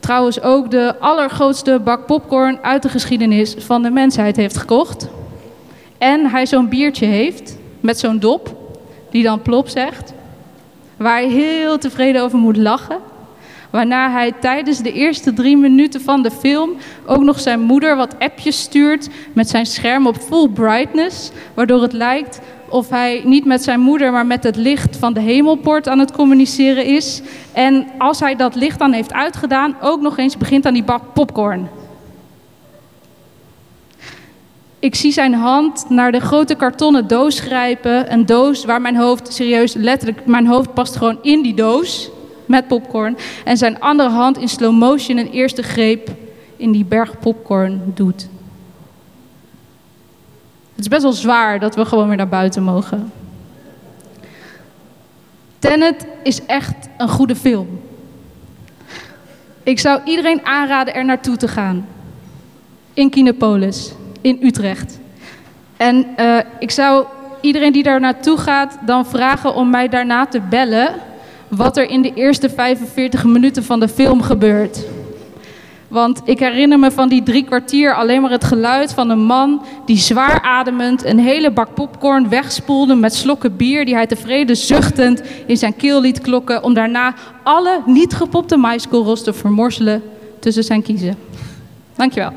trouwens ook de allergrootste bak popcorn uit de geschiedenis van de mensheid heeft gekocht. En hij zo'n biertje heeft met zo'n dop, die dan plop zegt, waar hij heel tevreden over moet lachen. Waarna hij tijdens de eerste 3 minuten van de film ook nog zijn moeder wat appjes stuurt met zijn scherm op full brightness, waardoor het lijkt of hij niet met zijn moeder, maar met het licht van de hemelpoort aan het communiceren is. En als hij dat licht dan heeft uitgedaan, ook nog eens begint aan die bak popcorn. Ik zie zijn hand naar de grote kartonnen doos grijpen, een doos waar mijn hoofd, serieus, letterlijk, mijn hoofd past gewoon in die doos met popcorn, en zijn andere hand in slow motion een eerste greep in die berg popcorn doet. Het is best wel zwaar dat we gewoon weer naar buiten mogen. Tenet is echt een goede film. Ik zou iedereen aanraden er naartoe te gaan. In Kinepolis, in Utrecht. En ik zou iedereen die daar naartoe gaat dan vragen om mij daarna te bellen wat er in de eerste 45 minuten van de film gebeurt. Want ik herinner me van die 3 kwartier alleen maar het geluid van een man die zwaar ademend een hele bak popcorn wegspoelde met slokken bier die hij tevreden zuchtend in zijn keel liet klokken om daarna alle niet gepopte maïskorrels te vermorzelen tussen zijn kiezen. Dankjewel.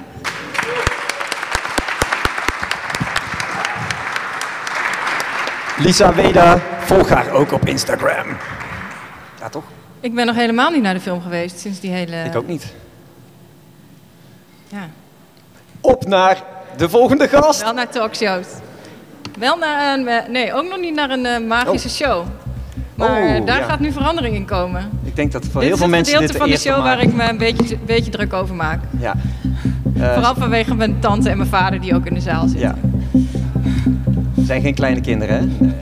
Lisa Weeda, volg haar ook op Instagram. Ja, toch? Ik ben nog helemaal niet naar de film geweest sinds die hele... Ik ook niet. Ja. Op naar de volgende gast. Wel naar talkshows. Wel naar een... Nee, ook nog niet naar een magische show. Maar daar gaat nu verandering in komen. Ik denk dat voor heel veel mensen dit de eerste is het gedeelte van de show waar ik me een beetje druk over maak. Ja. Vooral vanwege mijn tante en mijn vader die ook in de zaal zitten. Ja. We zijn geen kleine kinderen, hè? Nee.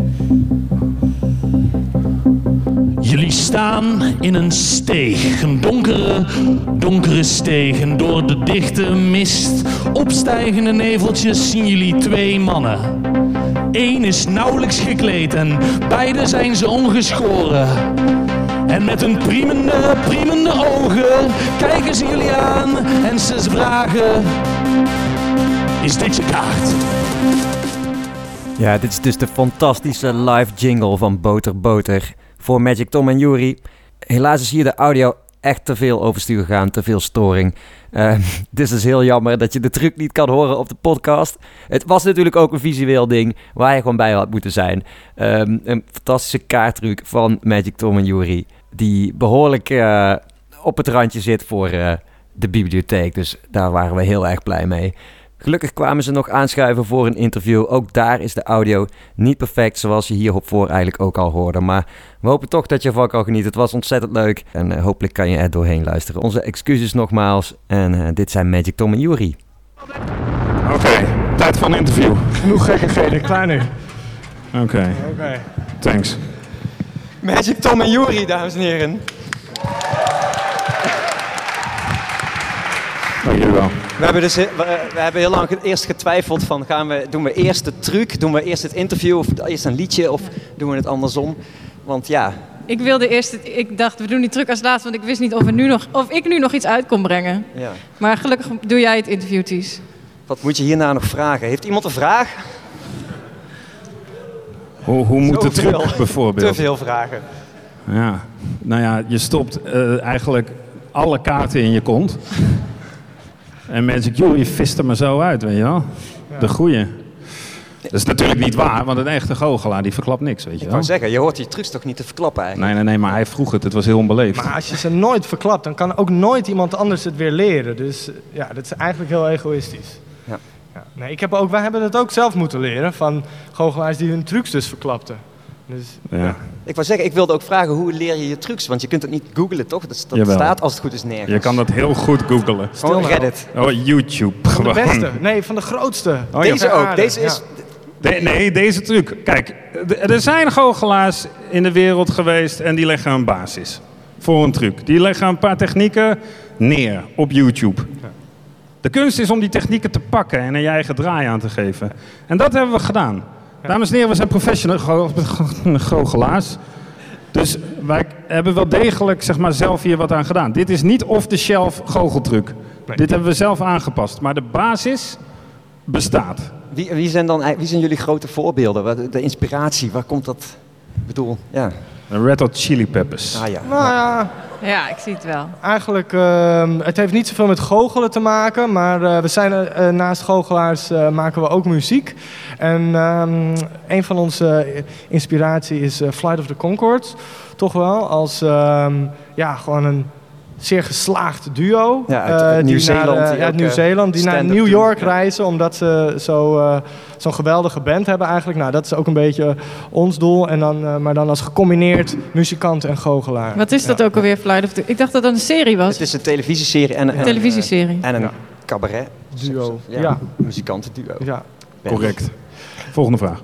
Jullie staan in een steeg, een donkere, donkere steeg. En door de dichte mist, opstijgende neveltjes zien jullie 2 mannen. Eén is nauwelijks gekleed en beide zijn ze ongeschoren. En met hun priemende ogen kijken ze jullie aan en ze vragen: is dit je kaart? Ja, dit is dus de fantastische live jingle van Boter Boter voor Magic Tom en Yuri. Helaas is hier de audio echt te veel overstuur gegaan, te veel storing. Dus het is heel jammer dat je de truc niet kan horen op de podcast. Het was natuurlijk ook een visueel ding waar je gewoon bij had moeten zijn. Een fantastische kaarttruc van Magic Tom en Yuri, die behoorlijk op het randje zit voor de bibliotheek. Dus daar waren we heel erg blij mee. Gelukkig kwamen ze nog aanschuiven voor een interview. Ook daar is de audio niet perfect, zoals je hierop voor eigenlijk ook al hoorde. Maar we hopen toch dat je ervan kan genieten. Het was ontzettend leuk en hopelijk kan je er doorheen luisteren. Onze excuses nogmaals. En dit zijn Magic Tom en Yuri. Oké, tijd voor een interview. Genoeg gekkigheden, klaar nu. Oké. Thanks. Magic Tom en Yuri, dames en heren. Dank jullie wel. We hebben heel lang eerst getwijfeld van doen we eerst de truc, doen we eerst het interview of eerst een liedje of doen we het andersom? Want ja. Ik dacht we doen die truc als laatste, want ik wist niet of ik nu nog iets uit kon brengen. Ja. Maar gelukkig doe jij het interview, Thies. Wat moet je hierna nog vragen? Heeft iemand een vraag? Hoe moet de truc bijvoorbeeld? Te veel vragen. Ja. Nou ja, je stopt eigenlijk alle kaarten in je kont. En Magic Yuri vist er maar zo uit, weet je wel. Ja. De goeie. Dat is natuurlijk niet waar, want een echte goochelaar die verklapt niks, weet je wel. Ik kan zeggen, je hoort die trucs toch niet te verklappen eigenlijk? Nee, maar hij vroeg het. Het was heel onbeleefd. Maar als je ze nooit verklapt, dan kan ook nooit iemand anders het weer leren. Dus ja, dat is eigenlijk heel egoïstisch. Ja. Ja. Nee, wij hebben het ook zelf moeten leren van goochelaars die hun trucs dus verklapten. Dus, ja. Ik wilde ook vragen, hoe leer je je trucs? Want je kunt het niet googlen, toch? Dat staat als het goed is nergens. Je kan dat heel goed googlen. Gewoon Reddit. Oh, YouTube. Gewoon. Van de beste. Nee, van de grootste. Oh, deze ook. Deze is... Ja. Deze truc. Kijk, er zijn goochelaars in de wereld geweest en die leggen een basis voor een truc. Die leggen een paar technieken neer op YouTube. Ja. De kunst is om die technieken te pakken en je eigen draai aan te geven. En dat hebben we gedaan. Dames en heren, we zijn professional goochelaars. Dus wij hebben wel degelijk zelf hier wat aan gedaan. Dit is niet off-the-shelf goocheltruc. Nee. Dit hebben we zelf aangepast. Maar de basis bestaat. Wie zijn jullie grote voorbeelden? De inspiratie, waar komt dat? Ik bedoel, ja. Red Hot Chili Peppers. Ah, ja. Nou, ja, ik zie het wel. Eigenlijk, het heeft niet zoveel met goochelen te maken, maar we zijn naast goochelaars maken we ook muziek. En een van onze inspiratie is Flight of the Conchords. Toch wel, als gewoon een zeer geslaagd duo. Ja, uit Nieuw-Zeeland. Die naar New York reizen, omdat ze zo'n geweldige band hebben eigenlijk. Nou, dat is ook een beetje ons doel. En dan, maar dan als gecombineerd muzikant en goochelaar. Wat is dat ook alweer, Flight of the... Ik dacht dat dat een serie was. Het is een televisieserie en een cabaret. Duo. Ja. Muzikantenduo. Ja. Correct. Volgende vraag.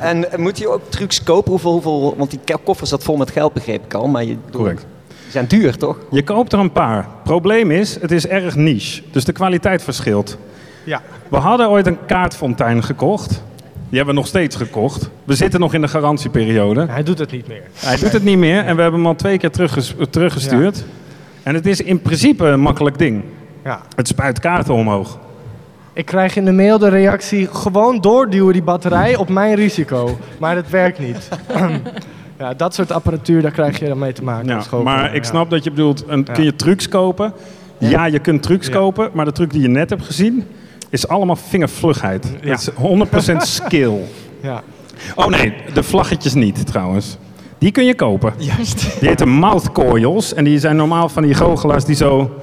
En moet je ook trucs kopen? Hoeveel, want die koffer zat vol met geld, begreep ik al. Maar correct. Die zijn duur, toch? Je koopt er een paar. Probleem is, het is erg niche. Dus de kwaliteit verschilt. Ja. We hadden ooit een kaartfontein gekocht. Die hebben we nog steeds gekocht. We zitten nog in de garantieperiode. Hij doet het niet meer. En we hebben hem al 2 keer teruggestuurd. Ja. En het is in principe een makkelijk ding. Ja. Het spuit kaarten omhoog. Ik krijg in de mail de reactie, gewoon doorduwen die batterij op mijn risico. Maar dat werkt niet. Ja, dat soort apparatuur, daar krijg je dan mee te maken. Ja, maar ik snap dat je bedoelt, kun je trucs kopen? Ja, je kunt trucs kopen, maar de truc die je net hebt gezien... is allemaal vingervlugheid. Ja. Dat is 100% skill. Ja. Oh nee, de vlaggetjes niet trouwens. Die kun je kopen. Juist. Die heten mouth coils. En die zijn normaal van die goochelaars die zo...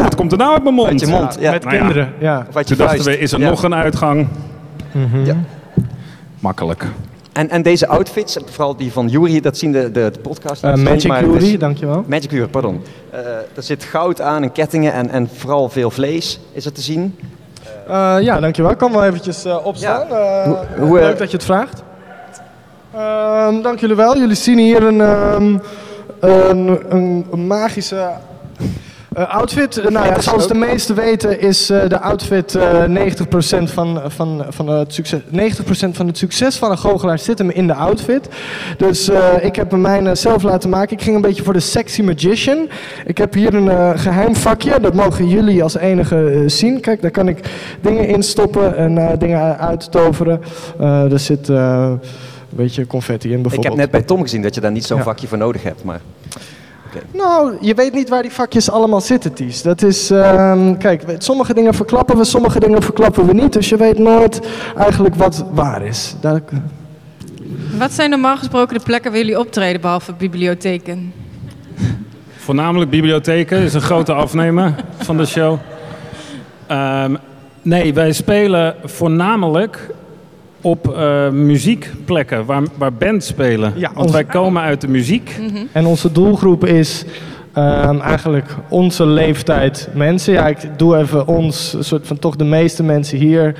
wat komt er nou uit mijn mond? Uit je mond, ja. Met kinderen. Ja. Of uit je vuist. Toen dachten we, is er nog een uitgang? Mm-hmm. Ja. Makkelijk. En deze outfits, vooral die van Yuri, dat zien de podcast. Magic Yuri, dankjewel. Magic Yuri, pardon. Er zit goud aan en kettingen en vooral veel vlees is er te zien. Dankjewel. Ik kan wel eventjes opstaan. Ja. Leuk dat je het vraagt. Dank jullie wel. Jullie zien hier een magische... outfit, zoals de meesten weten is de outfit 90% van het succes van een goochelaar zit hem in de outfit. Dus ik heb mijn zelf laten maken. Ik ging een beetje voor de sexy magician. Ik heb hier een geheim vakje, dat mogen jullie als enige zien. Kijk, daar kan ik dingen in stoppen en dingen uittoveren. Er zit een beetje confetti in bijvoorbeeld. Ik heb net bij Tom gezien dat je daar niet zo'n vakje voor nodig hebt, maar... Okay. Nou, je weet niet waar die vakjes allemaal zitten, Thies. Dat is, kijk, sommige dingen verklappen we, sommige dingen verklappen we niet. Dus je weet nooit eigenlijk wat waar is. Daar... Wat zijn normaal gesproken de plekken waar jullie optreden, behalve bibliotheken? Voornamelijk bibliotheken, is een grote afnemer van de show. Nee, wij spelen voornamelijk op muziekplekken, waar bands spelen. Ja, want wij komen uit de muziek. Mm-hmm. En onze doelgroep is eigenlijk onze leeftijd mensen. Ja, ik doe even ons, soort van toch de meeste mensen hier.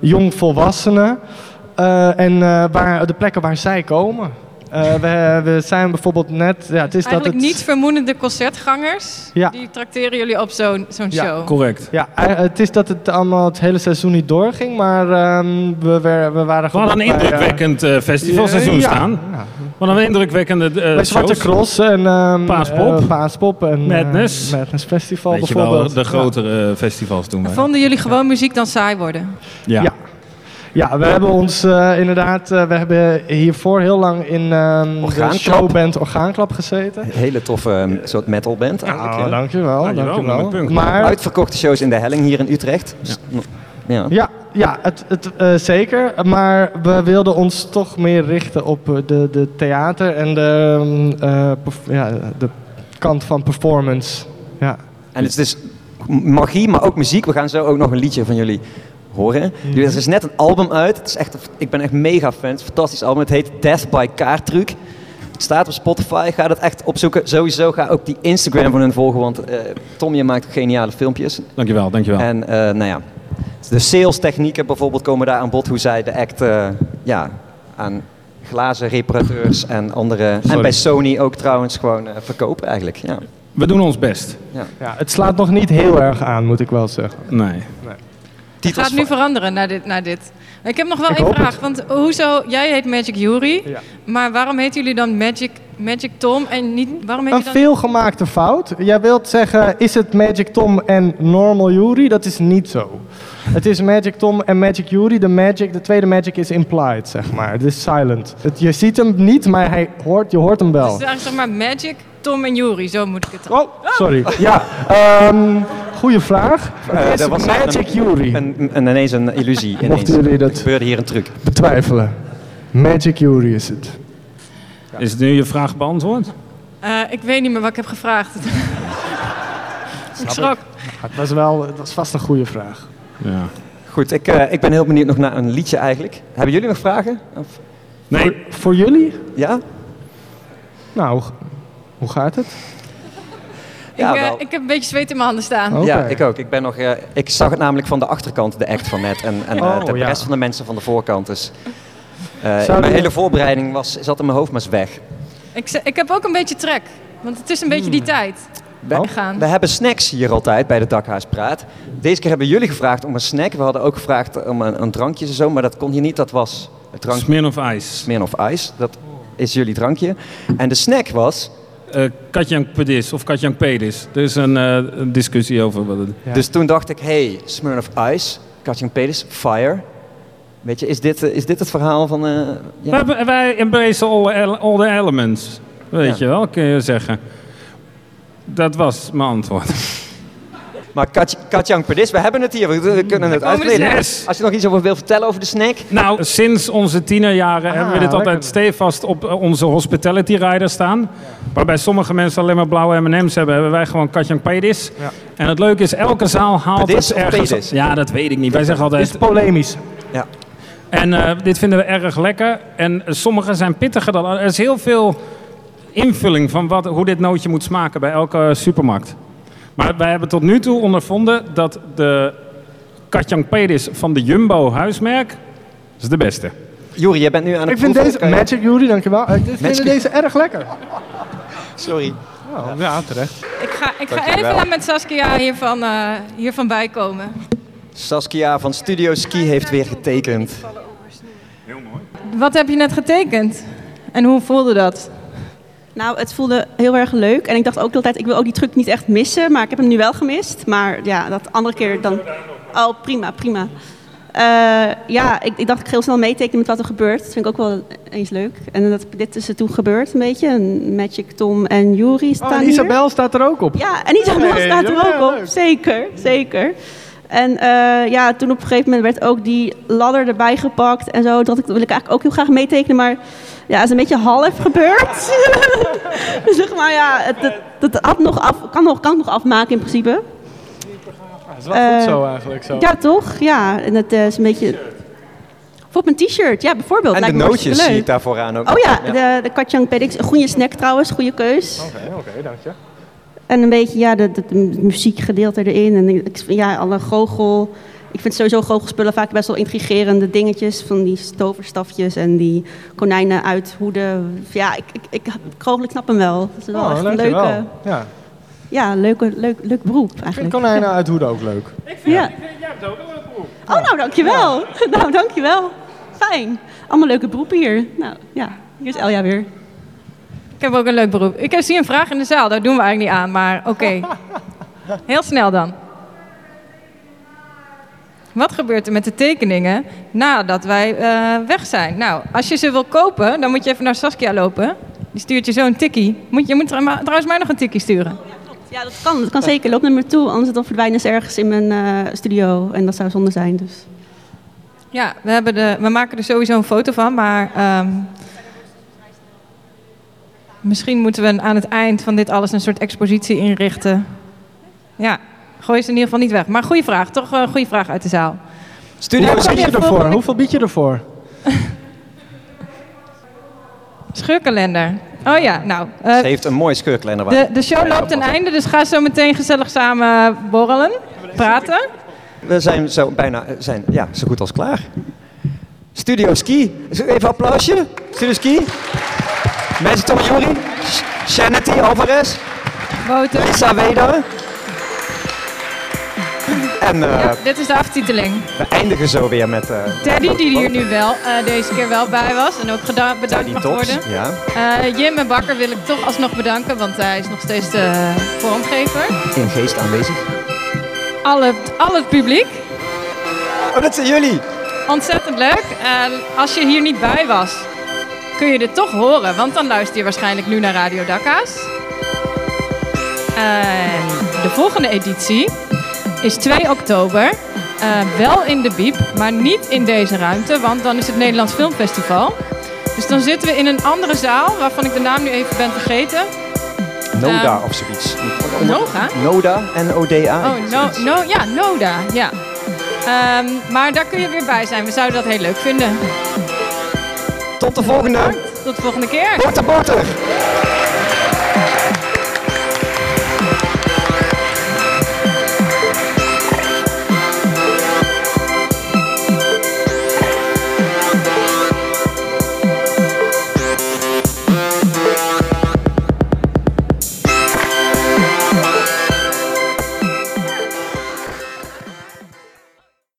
Jongvolwassenen. En waar de plekken waar zij komen. We zijn bijvoorbeeld net... Ja, het is eigenlijk dat het... niet vermoedende concertgangers, ja. Die tracteren jullie op zo'n show. Ja, correct. Ja, het is dat het allemaal het hele seizoen niet doorging, maar we waren... We hadden een indrukwekkend festivalseizoen staan. Ja. Wat een indrukwekkende bij Zwarte Cross en Paaspop en Madness Festival bijvoorbeeld. Weet je wel, de grotere festivals toen. Vonden jullie gewoon muziek dan saai worden? Ja. Ja, we hebben ons we hebben hiervoor heel lang in de showband Orgaanklap gezeten. Een hele toffe soort metalband eigenlijk. Oh, ja. Dankjewel. Maar... Uitverkochte shows in de helling hier in Utrecht. Ja, zeker. Maar we wilden ons toch meer richten op de theater en de kant van performance. Ja. En het is dus magie, maar ook muziek. We gaan zo ook nog een liedje van jullie horen. Er is net een album uit. Het is echt, ik ben echt mega fan. Het is een fantastisch album. Het heet Death by Kaartruc. Het staat op Spotify. Ga dat echt opzoeken. Sowieso ga ook die Instagram van hun volgen. Want Tom, je maakt geniale filmpjes. Dankjewel. En de sales technieken bijvoorbeeld komen daar aan bod. Hoe zij de act aan glazen reparateurs en andere... Sorry. En bij Sony ook trouwens gewoon verkopen eigenlijk. Ja. We doen ons best. Ja. Ja, het slaat nog niet heel erg aan, moet ik wel zeggen. Nee. Het gaat nu veranderen naar dit. Ik heb nog wel één vraag. Want hoezo, jij heet Magic Yuri, ja. Maar waarom heten jullie dan Magic Tom en niet... Waarom heet een veelgemaakte fout. Jij wilt zeggen, is het Magic Tom en Normal Yuri? Dat is niet zo. Het is Magic Tom en Magic Yuri. De tweede Magic is implied, zeg maar. Het is silent. Je ziet hem niet, maar je hoort hem wel. Dus het is eigenlijk zeg maar Magic Tom en Yuri, zo moet ik het doen. Oh, sorry. Ja, goeie vraag. Dat was Magic Yuri. En ineens een illusie. Mochten jullie dat... gebeurde hier een truc. Betwijfelen. Magic Yuri is het. Ja. Is het nu je vraag beantwoord? Ik weet niet meer wat ik heb gevraagd. Ik schrok. Het was vast een goede vraag. Ja. Goed, ik ben heel benieuwd nog naar een liedje eigenlijk. Hebben jullie nog vragen? Of... Nee. Voor jullie? Ja. Nou, hoe gaat het? Ja, ik heb een beetje zweet in mijn handen staan. Okay. Ja, ik ook. Ik zag het namelijk van de achterkant, de act van net. En de rest van de mensen van de voorkant. Dus mijn hele voorbereiding zat in mijn hoofd maar eens weg. Ik heb ook een beetje trek. Want het is een beetje die tijd. We hebben snacks hier altijd bij de Dakhaaspraat. Deze keer hebben jullie gevraagd om een snack. We hadden ook gevraagd om een drankje en zo. Maar dat kon je niet. Dat was het drankje. Smirnoff Ice. Dat is jullie drankje. En de snack was... Katjang Pedis. Er is een discussie over. Ja. Dus toen dacht ik, Smirnoff Ice, Katjang Pedis, fire. Weet je, is dit het verhaal van... Wij embrace all the elements. Weet je wel, kun je zeggen. Dat was mijn antwoord. Maar Katjang Pedis, we hebben het hier. We kunnen het uitleggen. Als je nog iets over wil vertellen over de snack. Nou, sinds onze tienerjaren hebben we dit altijd stevast op onze hospitality rider staan. Ja. Waarbij sommige mensen alleen maar blauwe M&M's hebben wij gewoon Katjang Pedis. Ja. En het leuke is, elke zaal haalt Pedis het ergens... Pedis? Ja, dat weet ik niet. Wij zeggen altijd... Het is polemisch. Ja. En dit vinden we erg lekker. En sommige zijn pittiger dan... Er is heel veel invulling van hoe dit nootje moet smaken bij elke supermarkt. Maar wij hebben tot nu toe ondervonden dat de Katjang Pedis van de Jumbo huismerk is de beste. Yuri, jij bent nu aan het proeven. Ik vind deze... Magic Yuri, dankjewel. Ik vind deze erg lekker. Sorry. Oh, ja, terecht. Ik ga even met Saskia hiervan bijkomen. Saskia van Studio Ski heeft weer getekend. Heel mooi. Wat heb je net getekend? En hoe voelde dat? Nou, het voelde heel erg leuk. En ik dacht ook altijd, ik wil ook die truc niet echt missen. Maar ik heb hem nu wel gemist. Maar ja, dat andere keer dan... Oh, prima. Ik dacht, ik ga heel snel meetekenen met wat er gebeurt. Dat vind ik ook wel eens leuk. En dat dit is er toen gebeurd een beetje. En Magic Tom en Yuri staan en Isabel hier. Staat er ook op. Ja, en Isabel staat er ook op. Zeker. En toen op een gegeven moment werd ook die ladder erbij gepakt en zo. Toen dacht ik, dat wil ik eigenlijk ook heel graag meetekenen, maar ja, het is een beetje half gebeurd. Dus zeg maar, ja, dat kan nog afmaken in principe. Ja, het is wel goed zo eigenlijk. Zo. Ja, toch? Ja, en dat is een beetje... Voor op een t-shirt, ja, bijvoorbeeld. En lijkt de nootjes zie ik daar vooraan ook. Oh ja, ja. De Katjang Pedis, een goede snack trouwens, goede keus. Oké, dank je. En een beetje, ja, het muziekgedeelte erin. En ja, alle goochel. Ik vind sowieso goochelspullen vaak best wel intrigerende dingetjes. Van die toverstafjes en die konijnen uit hoeden. Ja, ik snap hem wel. Dat is wel echt een leuke... Wel. Ja. Ja, leuk beroep eigenlijk. Ik vind konijnen uit hoeden ook leuk. Ik vind jij hebt ook een leuk beroep. Oh, nou dankjewel. Ja. Nou, dankjewel. Fijn. Allemaal leuke beroepen hier. Nou, ja. Hier is Elja weer. Ik heb ook een leuk beroep. Ik zie een vraag in de zaal. Daar doen we eigenlijk niet aan, maar oké. Heel snel dan. Wat gebeurt er met de tekeningen nadat wij weg zijn? Nou, als je ze wil kopen, dan moet je even naar Saskia lopen. Die stuurt je zo een tikkie. Je moet trouwens mij nog een tikkie sturen. Ja, dat kan zeker. Loop naar me toe, anders dan verdwijnen ze ergens in mijn studio. En dat zou zonde zijn, dus. Ja, we maken er sowieso een foto van, maar... misschien moeten we aan het eind van dit alles een soort expositie inrichten. Ja, gooi ze in ieder geval niet weg. Maar goede vraag, toch een goede vraag uit de zaal. Studio, hoeveel bied je ervoor? Scheurkalender. Oh ja, nou. Ze heeft een mooie scheurkalender. De show loopt ten einde, dus ga zo meteen gezellig samen borrelen, praten. We zijn zo zo goed als klaar. Studio Ski. Even een applausje. Studio Ski. Magic Tom Yuri. Zenat Alvarez. Boter. Lisa Weeda. En, dit is de aftiteling. We eindigen zo weer met... Teddy, die hier nu wel deze keer wel bij was. En ook bedankt mag worden. Ja. Jimme Bakker wil ik toch alsnog bedanken. Want hij is nog steeds de vormgever. In geest aanwezig. Al het publiek. Oh, dat zijn jullie. Ontzettend leuk. Als je hier niet bij was, kun je dit toch horen. Want dan luister je waarschijnlijk nu naar Radio Dakhaas. De volgende editie... is 2 oktober, wel in de Biep, maar niet in deze ruimte, want dan is het Nederlands Filmfestival. Dus dan zitten we in een andere zaal, waarvan ik de naam nu even ben vergeten. Noda of zoiets. Noga? Noda, N-O-D-A. Oh, Noda, ja. Maar daar kun je weer bij zijn, we zouden dat heel leuk vinden. Tot de volgende keer. Tot de volgende keer. Boter.